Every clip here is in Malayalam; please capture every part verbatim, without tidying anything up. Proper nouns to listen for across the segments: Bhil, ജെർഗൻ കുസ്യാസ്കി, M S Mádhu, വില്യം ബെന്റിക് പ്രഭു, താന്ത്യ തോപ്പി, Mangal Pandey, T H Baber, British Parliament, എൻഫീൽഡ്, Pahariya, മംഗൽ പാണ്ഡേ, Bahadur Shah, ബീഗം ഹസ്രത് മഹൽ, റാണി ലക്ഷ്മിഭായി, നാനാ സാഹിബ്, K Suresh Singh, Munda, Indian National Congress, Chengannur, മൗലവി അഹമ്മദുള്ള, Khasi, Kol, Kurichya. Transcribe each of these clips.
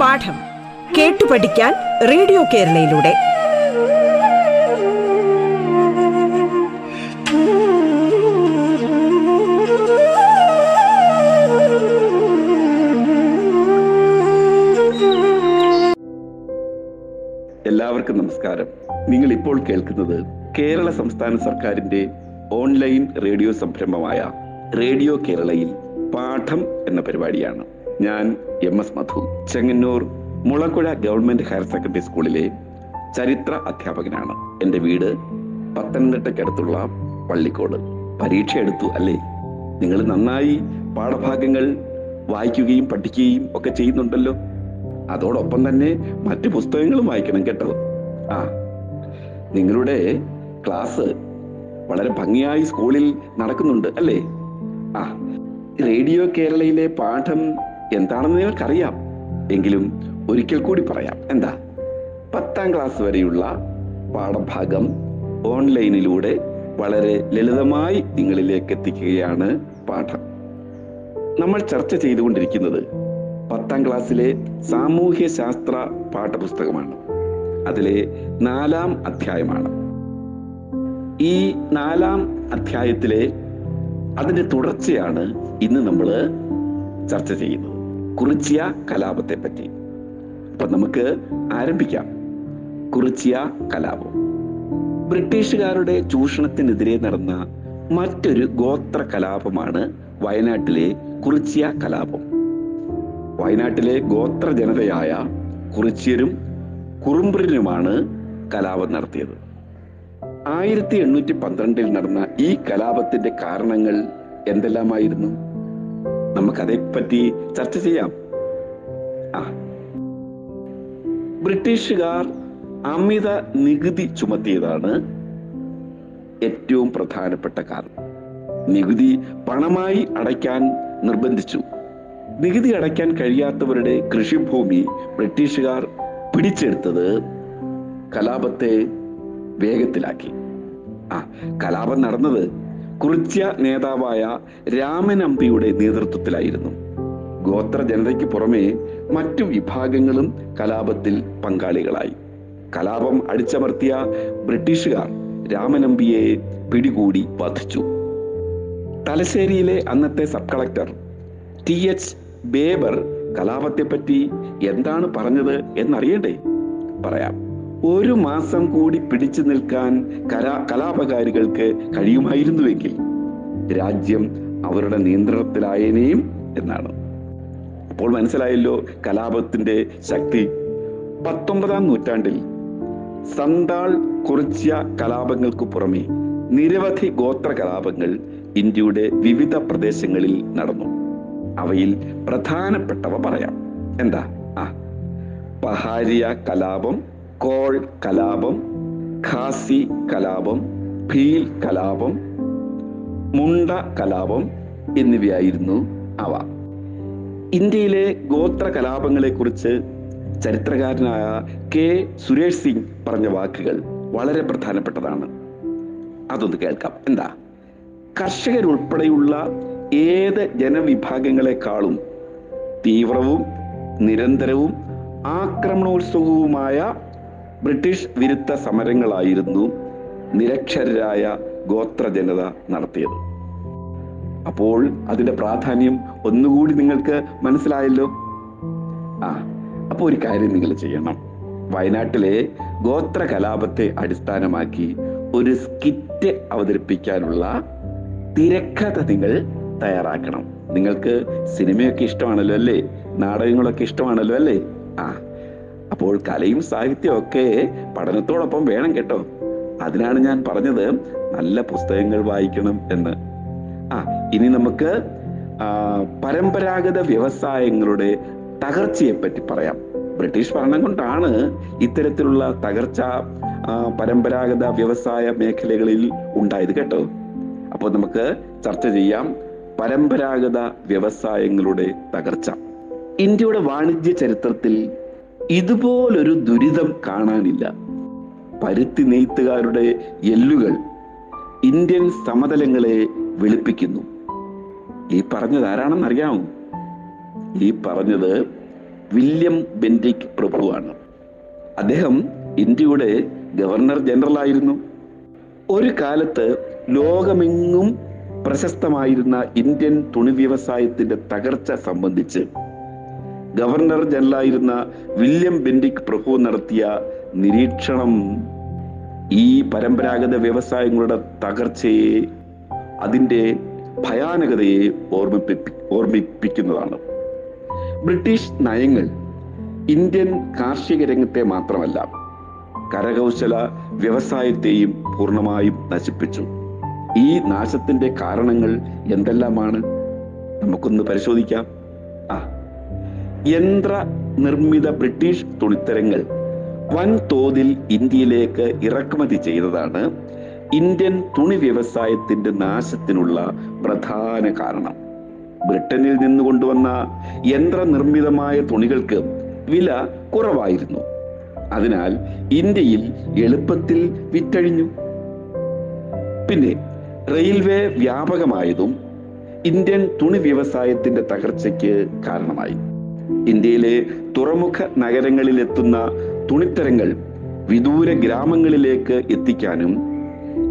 പാഠം കേട്ടു പഠിക്കാൻ റേഡിയോ കേരളയിലൂടെ. എല്ലാവർക്കും നമസ്കാരം. നിങ്ങൾ ഇപ്പോൾ കേൾക്കുന്നത് കേരള സംസ്ഥാന സർക്കാരിന്റെ ഓൺലൈൻ റേഡിയോ സംരംഭമായ റേഡിയോ കേരളയിൽ പാഠം എന്ന പരിപാടിയാണ്. ഞാൻ M S Madhu, Chengannur Mulakuzha government higher secondary സ്കൂളിലെ ചരിത്ര അധ്യാപകനാണ്. എൻ്റെ വീട് പത്തനംതിട്ടയ്ക്കടുത്തുള്ള പള്ളിക്കോട്. പരീക്ഷ എടുത്തു അല്ലേ? നിങ്ങൾ നന്നായി പാഠഭാഗങ്ങൾ വായിക്കുകയും പഠിക്കുകയും ഒക്കെ ചെയ്യുന്നുണ്ടല്ലോ. അതോടൊപ്പം തന്നെ മറ്റു പുസ്തകങ്ങളും വായിക്കണം കേട്ടോ. ആ, നിങ്ങളുടെ ക്ലാസ് വളരെ ഭംഗിയായി സ്കൂളിൽ നടക്കുന്നുണ്ട് അല്ലേ? ആ, റേഡിയോ കേരളയിലെ പാഠം എന്താണെന്ന് നിങ്ങൾക്കറിയാം, എങ്കിലും ഒരിക്കൽ കൂടി പറയാം. എന്താ? പത്താം ക്ലാസ് വരെയുള്ള പാഠഭാഗം ഓൺലൈനിലൂടെ വളരെ ലളിതമായി നിങ്ങളിലേക്ക് എത്തിക്കുകയാണ് പാഠം. നമ്മൾ ചർച്ച ചെയ്തുകൊണ്ടിരിക്കുന്നത് പത്താം ക്ലാസ്സിലെ സാമൂഹ്യ ശാസ്ത്ര പാഠപുസ്തകമാണ്. അതിലെ നാലാം അധ്യായമാണ്. ഈ നാലാം അധ്യായത്തിലെ അതിന്റെ തുടർച്ചയാണ് ഇന്ന് നമ്മൾ ചർച്ച ചെയ്യുന്നത്, കുറിച്യ കലാപത്തെ പറ്റി. അപ്പൊ നമുക്ക് ആരംഭിക്കാം. കുറിച്യ കലാപം ബ്രിട്ടീഷുകാരുടെ ചൂഷണത്തിനെതിരെ നടന്ന മറ്റൊരു ഗോത്ര കലാപമാണ് വയനാട്ടിലെ കുറിച്യ കലാപം. വയനാട്ടിലെ ഗോത്ര ജനതയായ കുറിച്യരും കുറുമ്പ്രിനുമാണ് കലാപം നടത്തിയത്. ആയിരത്തി എണ്ണൂറ്റി പന്ത്രണ്ടിൽ നടന്ന ഈ കലാപത്തിന്റെ കാരണങ്ങൾ എന്തെല്ലാമായിരുന്നു? നമുക്കതേപ്പറ്റി ചർച്ച ചെയ്യാം. ആ, ബ്രിട്ടീഷുകാർ അമിത നികുതി ചുമത്തിയതാണ് ഏറ്റവും പ്രധാനപ്പെട്ട കാരണം. നികുതി പണമായി അടയ്ക്കാൻ നിർബന്ധിച്ചു. നികുതി അടയ്ക്കാൻ കഴിയാത്തവരുടെ കൃഷിഭൂമി ബ്രിട്ടീഷുകാർ പിടിച്ചെടുത്തത് കലാപത്തെ വേഗത്തിലാക്കി. ആ, കലാപം നടന്നത് കുറിച്യ നേതാവായ രാമൻ അമ്പിയുടെ നേതൃത്വത്തിലായിരുന്നു. ഗോത്ര ജനതയ്ക്ക് പുറമെ മറ്റു വിഭാഗങ്ങളും കലാപത്തിൽ പങ്കാളികളായി. കലാപം അടിച്ചമർത്തിയ ബ്രിട്ടീഷുകാർ രാമൻ അമ്പിയെ പിടികൂടി വധിച്ചു. തലശ്ശേരിയിലെ അന്നത്തെ sub collector T H Baber കലാപത്തെപ്പറ്റി എന്താണ് പറഞ്ഞത് എന്നറിയണ്ടേ? പറയാം. ഒരു മാസം കൂടി പിടിച്ചു നിൽക്കാൻ കലാ കലാപകാരികൾക്ക് കഴിയുമായിരുന്നുവെങ്കിൽ രാജ്യം അവരുടെ നിയന്ത്രണത്തിലായേനെയും എന്നാണ്. അപ്പോൾ മനസ്സിലായല്ലോ കലാപത്തിന്റെ ശക്തി. പത്തൊമ്പതാം നൂറ്റാണ്ടിൽ സന്താൾ കുറിച്യ കലാപങ്ങൾക്ക് പുറമെ നിരവധി ഗോത്ര കലാപങ്ങൾ ഇന്ത്യയുടെ വിവിധ പ്രദേശങ്ങളിൽ നടന്നു. അവയിൽ പ്രധാനപ്പെട്ടവ പറയാം. എന്താ? ആ, പഹാരിയ കലാപം, കോൾ കലാപം, ഖാസി കലാപം, ഭീൽ കലാപം, മുണ്ട കലാപം എന്നിവയായിരുന്നു അവ. ഇന്ത്യയിലെ ഗോത്ര കലാപങ്ങളെ കുറിച്ച് ചരിത്രകാരനായ കെ സുരേഷ് സിംഗ് പറഞ്ഞ വാക്കുകൾ വളരെ പ്രധാനപ്പെട്ടതാണ്. അതൊന്ന് കേൾക്കാം. എന്താ? കർഷകരുൾപ്പെടെയുള്ള ഏത് ജനവിഭാഗങ്ങളെക്കാളും തീവ്രവും നിരന്തരവും ആക്രമണോത്സുകവുമായ ബ്രിട്ടീഷ് വിരുദ്ധ സമരങ്ങളായിരുന്നു നിരക്ഷരരായ ഗോത്ര ജനത നടത്തിയത്. അപ്പോൾ അതിന്റെ പ്രാധാന്യം ഒന്നുകൂടി നിങ്ങൾക്ക് മനസ്സിലായല്ലോ. ആ, അപ്പൊ ഒരു കാര്യം നിങ്ങൾ ചെയ്യണം. വയനാട്ടിലെ ഗോത്ര കലാപത്തെ അടിസ്ഥാനമാക്കി ഒരു സ്കിറ്റ് അവതരിപ്പിക്കാനുള്ള തിരക്കഥ നിങ്ങൾ തയ്യാറാക്കണം. നിങ്ങൾക്ക് സിനിമയൊക്കെ ഇഷ്ടമാണല്ലോ അല്ലേ? നാടകങ്ങളൊക്കെ ഇഷ്ടമാണല്ലോ അല്ലേ? ആ, അപ്പോൾ കലയും സാഹിത്യവും ഒക്കെ പഠനത്തോടൊപ്പം വേണം കേട്ടോ. അതിനാണ് ഞാൻ പറഞ്ഞത് നല്ല പുസ്തകങ്ങൾ വായിക്കണം എന്ന്. ആ, ഇനി നമുക്ക് പരമ്പരാഗത വ്യവസായങ്ങളുടെ തകർച്ചയെപ്പറ്റി പറയാം. ബ്രിട്ടീഷ് ഭരണം കൊണ്ടാണ് ഇത്തരത്തിലുള്ള തകർച്ച പരമ്പരാഗത വ്യവസായ മേഖലകളിൽ ഉണ്ടായത് കേട്ടോ. അപ്പോൾ നമുക്ക് ചർച്ച ചെയ്യാം പരമ്പരാഗത വ്യവസായങ്ങളുടെ തകർച്ച. ഇന്ത്യയുടെ വാണിജ്യ ചരിത്രത്തിൽ ഇതുപോലൊരു ദുരിതം കാണാനില്ല. പരുത്തി നെയ്ത്തുകാരുടെ എല്ലുകൾ ഇന്ത്യൻ സമതലങ്ങളെ വെളുപ്പിക്കുന്നു. ഈ പറഞ്ഞത് ആരാണെന്നറിയാമോ? ഈ പറഞ്ഞത് വില്യം ബെന്റിക് പ്രഭുവാണ്. അദ്ദേഹം ഇന്ത്യയുടെ ഗവർണർ ജനറൽ ആയിരുന്നു. ഒരു കാലത്ത് ലോകമെങ്ങും പ്രശസ്തമായിരുന്ന ഇന്ത്യൻ തുണി വ്യവസായത്തിന്റെ തകർച്ച സംബന്ധിച്ച് ഗവർണർ ജനറലായിരുന്ന വില്യം ബെന്റിക് പ്രഭു നടത്തിയ നിരീക്ഷണം ഈ പരമ്പരാഗത വ്യവസായങ്ങളുടെ തകർച്ചയെ, അതിൻ്റെ ഭയാനകതയെ ഓർമ്മിപ്പി ഓർമ്മിപ്പിക്കുന്നതാണ്. ബ്രിട്ടീഷ് നയങ്ങൾ ഇന്ത്യൻ കാർഷിക രംഗത്തെ മാത്രമല്ല, കരകൗശല വ്യവസായത്തെയും പൂർണ്ണമായും നശിപ്പിച്ചു. ഈ നാശത്തിന്റെ കാരണങ്ങൾ എന്തെല്ലാമാണ്? നമുക്കൊന്ന് പരിശോധിക്കാം. ആ യന്ത്ര നിർമ്മിത ബ്രിട്ടീഷ് തുണിത്തരങ്ങൾ വൻതോതിൽ ഇന്ത്യയിലേക്ക് ഇറക്കുമതി ചെയ്തതാണ് ഇന്ത്യൻ തുണി വ്യവസായത്തിന്റെ നാശത്തിനുള്ള പ്രധാന കാരണം. ബ്രിട്ടനിൽ നിന്ന് കൊണ്ടുവന്ന യന്ത്രനിർമ്മിതമായ തുണികൾക്ക് വില കുറവായിരുന്നു. അതിനാൽ ഇന്ത്യയിൽ എളുപ്പത്തിൽ വിറ്റഴിഞ്ഞു. പിന്നെ റെയിൽവേ വ്യാപകമായതും ഇന്ത്യൻ തുണി വ്യവസായത്തിന്റെ തകർച്ചയ്ക്ക് കാരണമായി. ഇന്ത്യയിലെ തുറമുഖ നഗരങ്ങളിലെത്തുന്ന തുണിത്തരങ്ങൾ വിദൂര ഗ്രാമങ്ങളിലേക്ക് എത്തിക്കാനും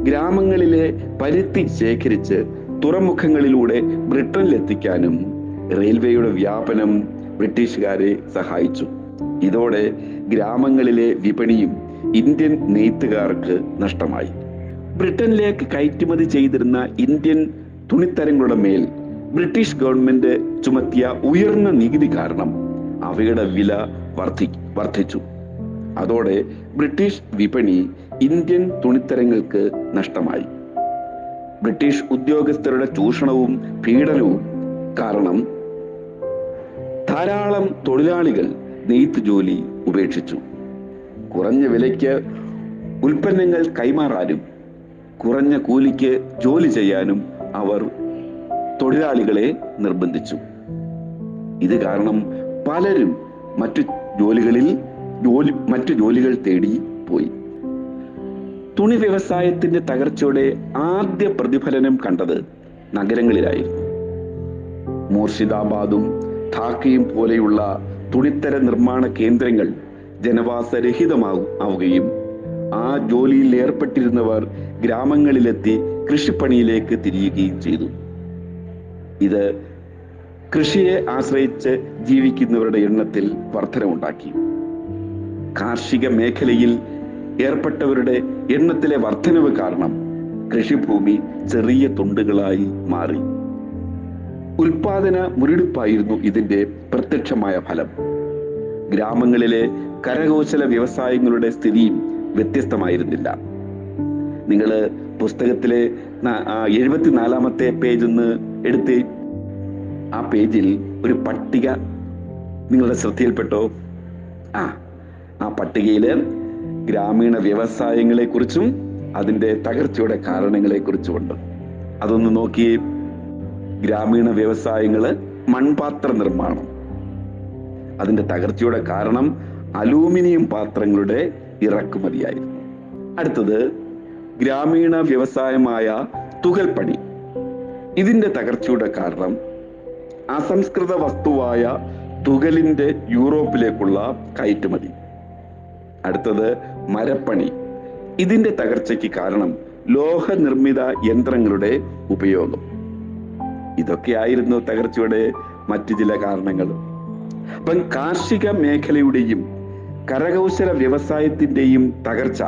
ഗ്രാമങ്ങളിലെ പരുത്തി ശേഖരിച്ച് തുറമുഖങ്ങളിലൂടെ ബ്രിട്ടനിലെത്തിക്കാനും റെയിൽവേയുടെ വ്യാപനം ബ്രിട്ടീഷുകാരെ സഹായിച്ചു. ഇതോടെ ഗ്രാമങ്ങളിലെ വിപണിയും ഇന്ത്യൻ നെയ്ത്തുകാർക്ക് നഷ്ടമായി. ബ്രിട്ടനിലേക്ക് കയറ്റുമതി ചെയ്തിരുന്ന ഇന്ത്യൻ തുണിത്തരങ്ങളുടെ മേൽ ബ്രിട്ടീഷ് ഗവൺമെന്റ് ചുമത്തിയ ഉയർന്ന നികുതി കാരണം അവയുടെ വില വർധി വർദ്ധിച്ചു. അതോടെ ബ്രിട്ടീഷ് വിപണി ഇന്ത്യൻ തുണിത്തരങ്ങൾക്ക് നഷ്ടമായി. ബ്രിട്ടീഷ് ഉദ്യോഗസ്ഥരുടെ ചൂഷണവും പീഡനവും കാരണം ധാരാളം തൊഴിലാളികൾ നെയ്ത്ത് ജോലി ഉപേക്ഷിച്ചു. കുറഞ്ഞ വിലയ്ക്ക് ഉൽപ്പന്നങ്ങൾ കൈമാറാനും കുറഞ്ഞ കൂലിക്ക് ജോലി ചെയ്യാനും അവർ തൊഴിലാളികളെ നിർബന്ധിച്ചു. ഇത് കാരണം പലരും മറ്റു ജോലികളിൽ ജോലി മറ്റു ജോലികൾ തേടി പോയി. തുണി വ്യവസായത്തിന്റെ തകർച്ചയുടെ ആദ്യ പ്രതിഫലനം കണ്ടത് നഗരങ്ങളിലായിരുന്നു. മൂർഷിദാബാദും ധാക്കയും പോലെയുള്ള തുണിത്തര നിർമ്മാണ കേന്ദ്രങ്ങൾ ജനവാസരഹിതമാവുകയും ആ ജോലിയിൽ ഏർപ്പെട്ടിരുന്നവർ ഗ്രാമങ്ങളിലെത്തി കൃഷിപ്പണിയിലേക്ക് തിരിയുകയും ചെയ്തു. ഇത് കൃഷിയെ ആശ്രയിച്ച് ജീവിക്കുന്നവരുടെ എണ്ണത്തിൽ വർധനവുണ്ടാക്കി. കാർഷിക മേഖലയിൽ ഏർപ്പെട്ടവരുടെ എണ്ണത്തിലെ വർധനവ് കാരണം കൃഷിഭൂമി ചെറിയ തുണ്ടുകളായി മാറി. ഉൽപാദന മുരടിപ്പായിരുന്നു ഇതിന്റെ പ്രത്യക്ഷമായ ഫലം. ഗ്രാമങ്ങളിലെ കരകൗശല വ്യവസായങ്ങളുടെ സ്ഥിതിയും വ്യത്യസ്തമായിരുന്നില്ല. നിങ്ങൾ പുസ്തകത്തിലെ എഴുപത്തിനാലാമത്തെ പേജ് ഒന്ന് എടുത്ത്, ആ പേജിൽ ഒരു പട്ടിക നിങ്ങളുടെ ശ്രദ്ധയിൽപ്പെട്ടോ? ആ ആ പട്ടികയിൽ ഗ്രാമീണ വ്യവസായങ്ങളെ കുറിച്ചും അതിൻ്റെ തകർച്ചയുടെ കാരണങ്ങളെ കുറിച്ചുമുണ്ട്. അതൊന്ന് നോക്കി. ഗ്രാമീണ വ്യവസായങ്ങള് മൺപാത്ര നിർമ്മാണം, അതിൻ്റെ തകർച്ചയുടെ കാരണം അലൂമിനിയം പാത്രങ്ങളുടെ ഇറക്കുമതിയായിരുന്നു. അടുത്തത് ഗ്രാമീണ വ്യവസായമായ തുകൽപ്പണി. ഇതിൻ്റെ തകർച്ചയുടെ കാരണം അസംസ്കൃത വസ്തുവായ തുകലിൻ്റെ യൂറോപ്പിലേക്കുള്ള കയറ്റുമതി. അടുത്തത് മരപ്പണി. ഇതിൻ്റെ തകർച്ചയ്ക്ക് കാരണം ലോഹനിർമ്മിത യന്ത്രങ്ങളുടെ ഉപയോഗം. ഇതൊക്കെയായിരുന്നു തകർച്ചയുടെ മറ്റു ചില കാരണങ്ങൾ. അപ്പം കാർഷിക മേഖലയുടെയും കരകൗശല വ്യവസായത്തിൻ്റെയും തകർച്ച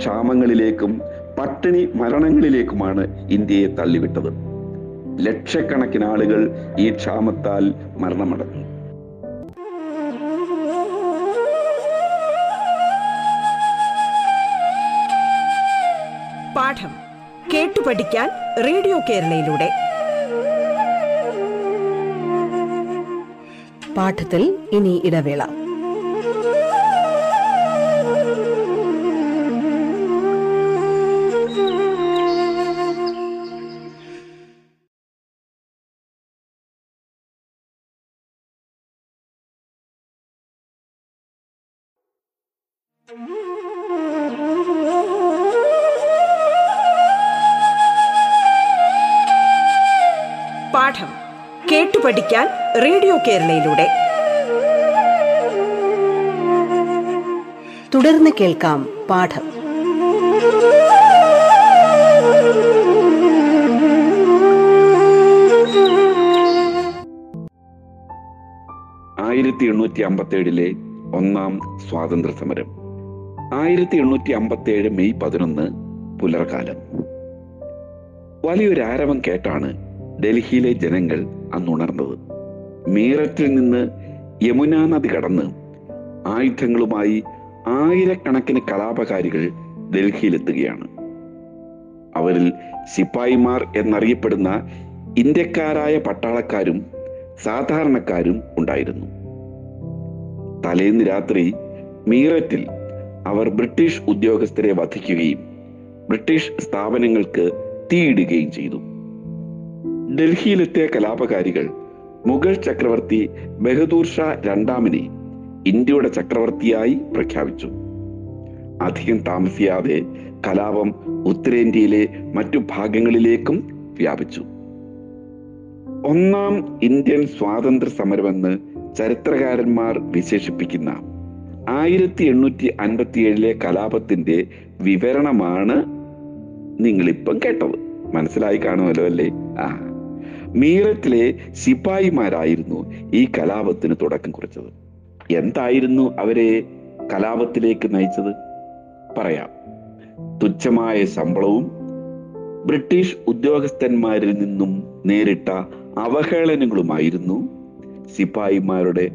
ക്ഷാമങ്ങളിലേക്കും പട്ടിണി മരണങ്ങളിലേക്കുമാണ് ഇന്ത്യയെ തള്ളിവിട്ടത്. ലക്ഷക്കണക്കിന് ആളുകൾ ഈ ക്ഷാമത്താൽ മരണമടഞ്ഞു. പാഠം കേട്ടു പഠിക്കാൻ റേഡിയോ കേരളയിലൂടെ പാഠത്തിൽ ഇനി ഇടവേള. പാഠം കേട്ടുപഠിക്കാൻ റേഡിയോ കേരളയിലൂടെ തുടർന്ന് കേൾക്കാം. പാഠം. ആയിരത്തി എണ്ണൂറ്റി അമ്പത്തി ഏഴിലെ ഒന്നാം സ്വാതന്ത്ര്യ സമരം. ആയിരത്തി എണ്ണൂറ്റി അമ്പത്തി ഏഴ് മെയ് പതിനൊന്ന് പുലർകാലം. വലിയൊരാരവം കേട്ടാണ് ഡൽഹിയിലെ ജനങ്ങൾ അന്നുണർന്നത്. മീററ്റിൽ നിന്ന് യമുനാ നദി കടന്ന് ആയുധങ്ങളുമായി ആയിരക്കണക്കിന് കലാപകാരികൾ ഡൽഹിയിലെത്തുകയാണ്. അവരിൽ സിപ്പായിമാർ എന്നറിയപ്പെടുന്ന ഇന്ത്യക്കാരായ പട്ടാളക്കാരും സാധാരണക്കാരും ഉണ്ടായിരുന്നു. തലേന്ന് രാത്രി മീററ്റിൽ അവർ ബ്രിട്ടീഷ് ഉദ്യോഗസ്ഥരെ വധിക്കുകയും ബ്രിട്ടീഷ് സ്ഥാപനങ്ങൾക്ക് തീയിടുകയും ചെയ്തു. ഡൽഹിയിലെത്തിയ കലാപകാരികൾ മുഗൾ ചക്രവർത്തി ബഹദൂർ ഷാ രണ്ടാമനെ ഇന്ത്യയുടെ ചക്രവർത്തിയായി പ്രഖ്യാപിച്ചു. അധികം താമസിയാതെ കലാപം ഉത്തരേന്ത്യയിലെ മറ്റു ഭാഗങ്ങളിലേക്കും വ്യാപിച്ചു. ഒന്നാം ഇന്ത്യൻ സ്വാതന്ത്ര്യ സമരമെന്ന് ചരിത്രകാരന്മാർ വിശേഷിപ്പിക്കുന്ന ആയിരത്തി എണ്ണൂറ്റി അൻപത്തി ഏഴിലെ കലാപത്തിന്റെ വിവരണമാണ് നിങ്ങളിപ്പം കേട്ടത്. മനസ്സിലായി കാണുമല്ലോ അല്ലേ? ആ മീററ്റിലെ ശിപായിമാരായിരുന്നു ഈ കലാപത്തിന് തുടക്കം കുറിച്ചത്. എന്തായിരുന്നു അവരെ കലാപത്തിലേക്ക് നയിച്ചത്? പറയാം. തുച്ഛമായ ശമ്പളവും ബ്രിട്ടീഷ് ഉദ്യോഗസ്ഥന്മാരിൽ നിന്നും നേരിട്ട അവഹേളനങ്ങളുമായിരുന്നു ശിപായിമാരുടെ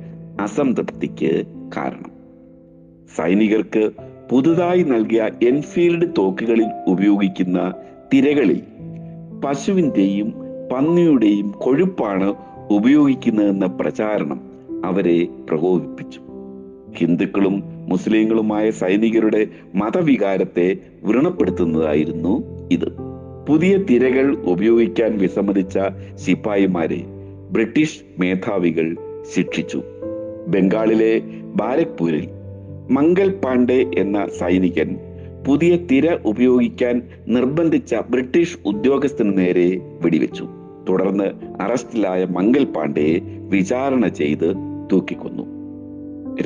അസംതൃപ്തിക്ക് കാരണം. സൈനികർക്ക് പുതുതായി നൽകിയ എൻഫീൽഡ് തോക്കുകളിൽ ഉപയോഗിക്കുന്ന തിരകളിൽ പശുവിൻ്റെയും പന്നിയുടെയും കൊഴുപ്പാണ് ഉപയോഗിക്കുന്നതെന്ന പ്രചാരണം അവരെ പ്രകോപിപ്പിച്ചു. ഹിന്ദുക്കളും മുസ്ലിങ്ങളുമായ സൈനികരുടെ മതവികാരത്തെ വ്രണപ്പെടുത്തുന്നതായിരുന്നു ഇത്. പുതിയ തിരകൾ ഉപയോഗിക്കാൻ വിസമ്മതിച്ച ശിപായിമാരെ ബ്രിട്ടീഷ് മേധാവികൾ ശിക്ഷിച്ചു. ബംഗാളിലെ ബാരക്പൂരിൽ മംഗൽ പാണ്ഡേ എന്ന സൈനികൻ പുതിയ തിര ഉപയോഗിക്കാൻ നിർബന്ധിച്ച ബ്രിട്ടീഷ് ഉദ്യോഗസ്ഥന് നേരെ വെടിവെച്ചു. തുടർന്ന് അറസ്റ്റിലായ മംഗൽ പാണ്ഡേയെ വിചാരണ ചെയ്ത് തൂക്കിക്കൊന്നു.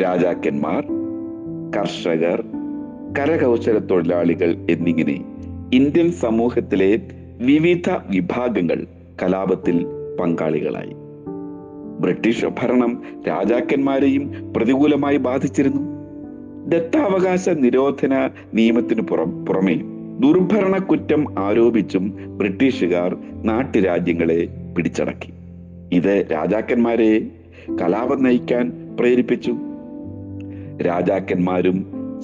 രാജാക്കന്മാർ, കർഷകർ, കരകൗശല തൊഴിലാളികൾ എന്നിങ്ങനെ ഇന്ത്യൻ സമൂഹത്തിലെ വിവിധ വിഭാഗങ്ങൾ കലാപത്തിൽ പങ്കാളികളായി. ബ്രിട്ടീഷ് ഭരണം രാജാക്കന്മാരെയും പ്രതികൂലമായി ബാധിച്ചിരുന്നു. ദത്താവകാശ നിരോധന നിയമത്തിന് പുറമെ ദുർഭരണ കുറ്റം ആരോപിച്ചും ബ്രിട്ടീഷുകാർ നാട്ടുരാജ്യങ്ങളെ പിടിച്ചടക്കി. ഇത് രാജാക്കന്മാരെ കലാപം നയിക്കാൻ പ്രേരിപ്പിച്ചു. രാജാക്കന്മാരും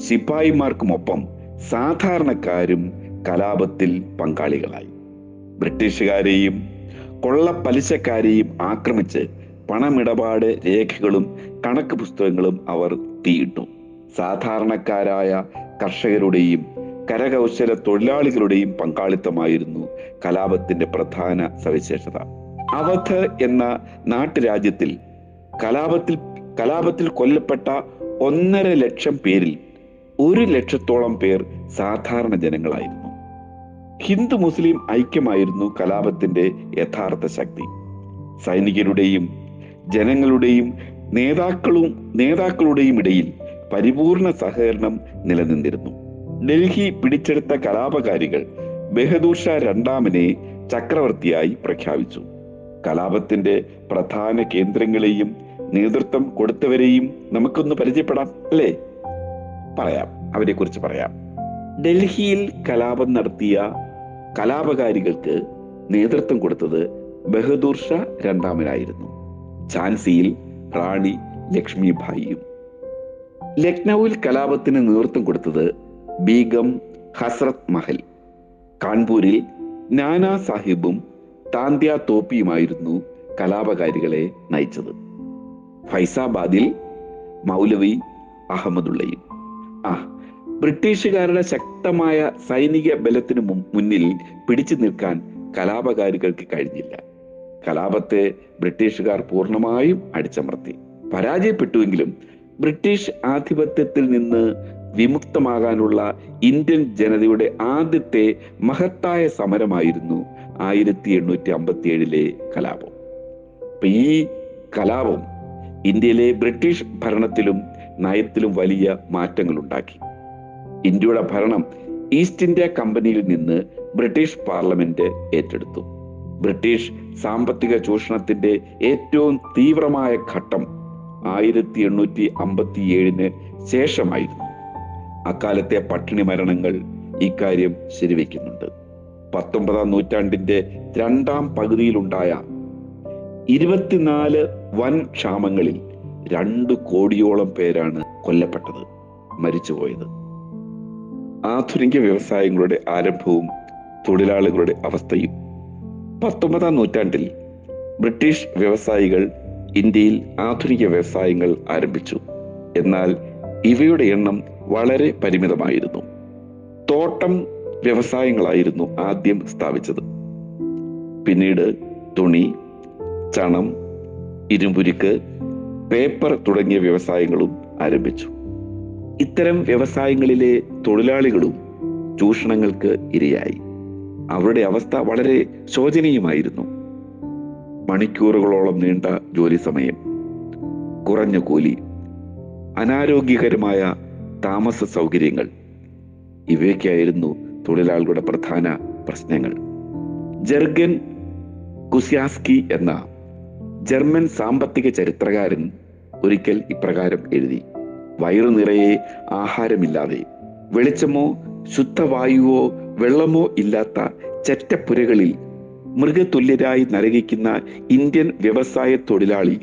ശിപായിമാർക്കുമൊപ്പം സാധാരണക്കാരും കലാപത്തിൽ പങ്കാളികളായി. ബ്രിട്ടീഷുകാരെയും കൊള്ളപ്പലിശക്കാരെയും ആക്രമിച്ച് പണമിടപാട് രേഖകളും കണക്ക് പുസ്തകങ്ങളും അവർ തീയിട്ടു. സാധാരണക്കാരായ കർഷകരുടെയും കരകൗശല തൊഴിലാളികളുടെയും പങ്കാളിത്തമായിരുന്നു കലാപത്തിന്റെ പ്രധാന സവിശേഷത. അവധ് എന്ന നാട്ടുരാജ്യത്തിൽ കലാപത്തിൽ കലാപത്തിൽ കൊല്ലപ്പെട്ട ഒന്നര ലക്ഷം പേരിൽ ഒരു ലക്ഷത്തോളം പേർ സാധാരണ ജനങ്ങളായിരുന്നു. ഹിന്ദു മുസ്ലിം ഐക്യമായിരുന്നു കലാപത്തിന്റെ യഥാർത്ഥ ശക്തി. സൈനികരുടെയും ജനങ്ങളുടെയും നേതാക്കളും നേതാക്കളുടെയും ഇടയിൽ പരിപൂർണ സഹകരണം നിലനിന്നിരുന്നു. ഡൽഹി പിടിച്ചെടുത്ത കലാപകാരികൾ ബഹദൂർ ഷാ രണ്ടാമനെ ചക്രവർത്തിയായി പ്രഖ്യാപിച്ചു. കലാപത്തിന്റെ പ്രധാന കേന്ദ്രങ്ങളെയും നേതൃത്വം കൊടുത്തവരെയും നമുക്കൊന്ന് പരിചയപ്പെടാം അല്ലേ? പറയാം, അവരെ കുറിച്ച് പറയാം. ഡൽഹിയിൽ കലാപം നടത്തിയ കലാപകാരികൾക്ക് നേതൃത്വം കൊടുത്തത് ബഹദൂർ ഷാ രണ്ടാമനായിരുന്നു. ഝാൻസിയിൽ റാണി ലക്ഷ്മിഭായിയും. ലക്നൌവിൽ കലാപത്തിന് നേതൃത്വം കൊടുത്തത് ബീഗം ഹസ്രത് മഹൽ. കാൺപൂരിൽ നാനാ സാഹിബും താന്ത്യ തോപ്പിയുമായിരുന്നു കലാപകാരികളെ നയിച്ചത്. ഫൈസാബാദിൽ മൗലവി അഹമ്മദുള്ളയും. ആ ബ്രിട്ടീഷുകാരുടെ ശക്തമായ സൈനിക ബലത്തിനു മുന്നിൽ പിടിച്ചു നിൽക്കാൻ കലാപകാരികൾക്ക് കഴിഞ്ഞില്ല. കലാപത്തെ ബ്രിട്ടീഷുകാർ പൂർണ്ണമായും അടിച്ചമർത്തി. പരാജയപ്പെട്ടുവെങ്കിലും ബ്രിട്ടീഷ് ആധിപത്യത്തിൽ നിന്ന് വിമുക്തമാകാനുള്ള ഇന്ത്യൻ ജനതയുടെ ആദ്യത്തെ മഹത്തായ സമരമായിരുന്നു ആയിരത്തി എണ്ണൂറ്റി അമ്പത്തി ഏഴിലെ കലാപം. ഇപ്പം ഈ കലാപം ഇന്ത്യയിലെ ബ്രിട്ടീഷ് ഭരണത്തിലും നയത്തിലും വലിയ മാറ്റങ്ങൾ ഉണ്ടാക്കി. ഇന്ത്യയുടെ ഭരണം ഈസ്റ്റ് ഇന്ത്യ കമ്പനിയിൽ നിന്ന് ബ്രിട്ടീഷ് പാർലമെന്റ് ഏറ്റെടുത്തു. ബ്രിട്ടീഷ് സാമ്പത്തിക ചൂഷണത്തിന്റെ ഏറ്റവും തീവ്രമായ ഘട്ടം ആയിരത്തി എണ്ണൂറ്റി അമ്പത്തി ഏഴിന് ശേഷമായിരുന്നു. അക്കാലത്തെ പട്ടിണി മരണങ്ങൾ ഇക്കാര്യം ശരിവെക്കുന്നുണ്ട്. പത്തൊമ്പതാം നൂറ്റാണ്ടിന്റെ രണ്ടാം പകുതിയിലുണ്ടായ ഇരുപത്തിനാല് വൻ ക്ഷാമങ്ങളിൽ രണ്ടു കോടിയോളം പേരാണ് കൊല്ലപ്പെട്ടത്, മരിച്ചുപോയത്. ആധുനിക വ്യവസായങ്ങളുടെ ആരംഭവും തൊഴിലാളികളുടെ അവസ്ഥയും. പത്തൊമ്പതാം നൂറ്റാണ്ടിൽ ബ്രിട്ടീഷ് വ്യവസായികൾ ഇന്ത്യയിൽ ആധുനിക വ്യവസായങ്ങൾ ആരംഭിച്ചു. എന്നാൽ ഇവയുടെ എണ്ണം വളരെ പരിമിതമായിരുന്നു. തോട്ടം വ്യവസായങ്ങളായിരുന്നു ആദ്യം സ്ഥാപിച്ചത്. പിന്നീട് തുണി, ചണം, ഇരുമ്പുരുക്ക്, പേപ്പർ തുടങ്ങിയ വ്യവസായങ്ങളും ആരംഭിച്ചു. ഇത്തരം വ്യവസായങ്ങളിലെ തൊഴിലാളികളും ചൂഷണങ്ങൾക്ക് ഇരയായി. അവരുടെ അവസ്ഥ വളരെ ശോചനീയമായിരുന്നു. മണിക്കൂറുകളോളം നീണ്ട ജോലി സമയം, കുറഞ്ഞ കൂലി, അനാരോഗ്യകരമായ താമസ സൗകര്യങ്ങൾ ഇവയൊക്കെയായിരുന്നു തൊഴിലാളികളുടെ പ്രധാന പ്രശ്നങ്ങൾ. ജെർഗൻ കുസ്യാസ്കി എന്ന ജർമ്മൻ സാമ്പത്തിക ചരിത്രകാരൻ ഒരിക്കൽ ഇപ്രകാരം എഴുതി: വയറു നിറയെ ആഹാരമില്ലാതെ, വെളിച്ചമോ ശുദ്ധവായുവോ വെള്ളമോ ഇല്ലാത്ത ചെറ്റപ്പുരകളിൽ മൃഗതുല്യരായി നരകിക്കുന്ന ഇന്ത്യൻ വ്യവസായ തൊഴിലാളി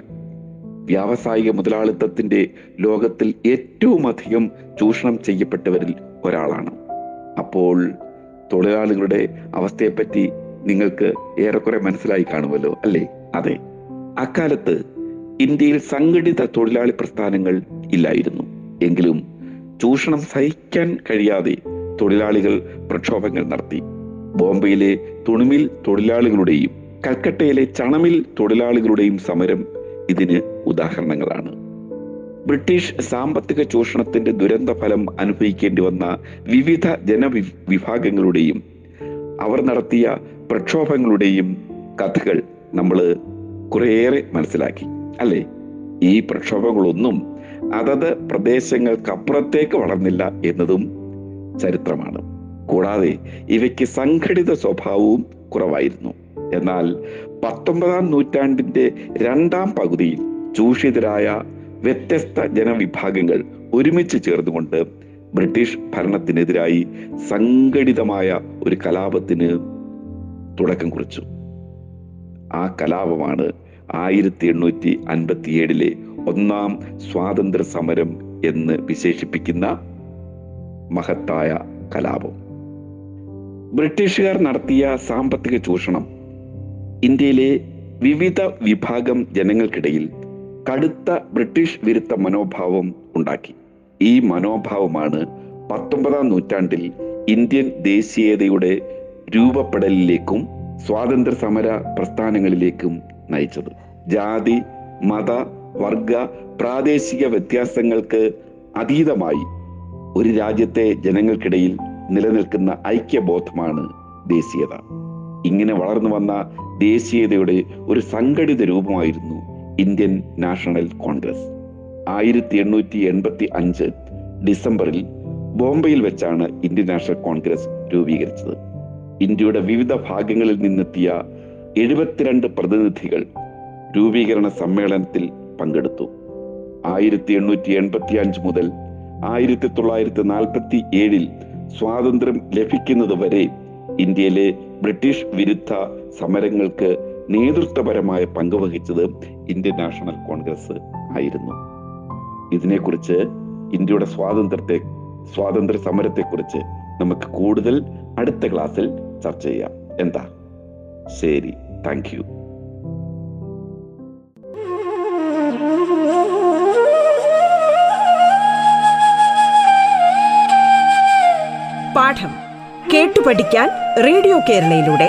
വ്യാവസായിക മുതലാളിത്തത്തിന്റെ ലോകത്തിൽ ഏറ്റവും അധികം ചൂഷണം ചെയ്യപ്പെട്ടവരിൽ ഒരാളാണ്. അപ്പോൾ തൊഴിലാളികളുടെ അവസ്ഥയെപ്പറ്റി നിങ്ങൾക്ക് ഏറെക്കുറെ മനസ്സിലായി കാണുമല്ലോ, അല്ലേ? അതെ, അക്കാലത്ത് ഇന്ത്യയിൽ സംഘടിത തൊഴിലാളി പ്രസ്ഥാനങ്ങൾ ഇല്ലായിരുന്നു. എങ്കിലും ചൂഷണം സഹിക്കാൻ കഴിയാതെ തൊഴിലാളികൾ പ്രക്ഷോഭങ്ങൾ നടത്തി. ബോംബെയിലെ തുണിമിൽ തൊഴിലാളികളുടെയും കൽക്കട്ടയിലെ ചണമിൽ തൊഴിലാളികളുടെയും സമരം ഇതിന് ഉദാഹരണങ്ങളാണ്. ബ്രിട്ടീഷ് സാമ്പത്തിക ചൂഷണത്തിന്റെ ദുരന്ത ഫലം അനുഭവിക്കേണ്ടി വന്ന വിവിധ ജനവിഭാഗങ്ങളുടെയും അവർ നടത്തിയ പ്രക്ഷോഭങ്ങളുടെയും കഥകൾ നമ്മൾ കുറേയേറെ മനസ്സിലാക്കി, അല്ലേ? ഈ പ്രക്ഷോഭങ്ങളൊന്നും അതത് പ്രദേശങ്ങൾക്കപ്പുറത്തേക്ക് വളർന്നില്ല എന്നതും ചരിത്രമാണ്. കൂടാതെ ഇവയ്ക്ക് സംഘടിത സ്വഭാവവും കുറവായിരുന്നു. എന്നാൽ പത്തൊമ്പതാം നൂറ്റാണ്ടിന്റെ രണ്ടാം പകുതിയിൽ ചൂഷിതരായ വ്യത്യസ്ത ജനവിഭാഗങ്ങൾ ഒരുമിച്ച് ചേർന്നുകൊണ്ട് ബ്രിട്ടീഷ് ഭരണത്തിനെതിരായി സംഘടിതമായ ഒരു കലാപത്തിന് തുടക്കം കുറിച്ചു. ആ കലാപമാണ് ആയിരത്തി എണ്ണൂറ്റി അൻപത്തി ഏഴിലെ ഒന്നാം സ്വാതന്ത്ര്യ സമരം എന്ന് വിശേഷിപ്പിക്കുന്ന മഹത്തായ കലാപം. ബ്രിട്ടീഷുകാർ നടത്തിയ സാമ്പത്തിക ചൂഷണം ഇന്ത്യയിലെ വിവിധ വിഭാഗം ജനങ്ങൾക്കിടയിൽ കടുത്ത ബ്രിട്ടീഷ് വിരുദ്ധ മനോഭാവം ഉണ്ടാക്കി. ഈ മനോഭാവമാണ് പത്തൊമ്പതാം നൂറ്റാണ്ടിൽ ഇന്ത്യൻ ദേശീയതയുടെ രൂപപ്പെടലിലേക്കും സ്വാതന്ത്ര്യ സമര പ്രസ്ഥാനങ്ങളിലേക്കും നയിച്ചത്. ജാതി, മത, വർഗ, പ്രാദേശിക വ്യത്യാസങ്ങൾക്ക് അതീതമായി ഒരു രാജ്യത്തെ ജനങ്ങൾക്കിടയിൽ നിലനിൽക്കുന്ന ഐക്യബോധമാണ് ദേശീയത. ഇങ്ങനെ വളർന്നു വന്ന ദേശീയതയുടെ ഒരു സംഘടിത രൂപമായിരുന്നു ഇന്ത്യൻ നാഷണൽ കോൺഗ്രസ്. ആയിരത്തി എണ്ണൂറ്റി എൺപത്തി അഞ്ച് ഡിസംബറിൽ ബോംബെയിൽ വെച്ചാണ് ഇന്ത്യൻ നാഷണൽ കോൺഗ്രസ് രൂപീകരിച്ചത്. ഇന്ത്യയുടെ വിവിധ ഭാഗങ്ങളിൽ നിന്നെത്തിയ എഴുപത്തിരണ്ട് പ്രതിനിധികൾ രൂപീകരണ സമ്മേളനത്തിൽ പങ്കെടുത്തു. ആയിരത്തി എണ്ണൂറ്റി എൺപത്തി അഞ്ച് മുതൽ ആയിരത്തി തൊള്ളായിരത്തി നാൽപ്പത്തി ഏഴിൽ സ്വാതന്ത്ര്യം ലഭിക്കുന്നത് വരെ ഇന്ത്യയിലെ ബ്രിട്ടീഷ് വിരുദ്ധ സമരങ്ങൾക്ക് നേതൃത്വപരമായ പങ്കുവഹിച്ചത് ഇന്ത്യൻ നാഷണൽ കോൺഗ്രസ് ആയിരുന്നു. ഇതിനെക്കുറിച്ച്, ഇന്ത്യയുടെ സ്വാതന്ത്ര്യത്തെ സ്വാതന്ത്ര്യ സമരത്തെക്കുറിച്ച് നമുക്ക് കൂടുതൽ അടുത്ത ക്ലാസ്സിൽ ചർച്ച ചെയ്യാം. എന്താ? ശരി, താങ്ക് യു. പാഠം കേട്ടു പഠിക്കാൻ റേഡിയോ കേരളയിലൂടെ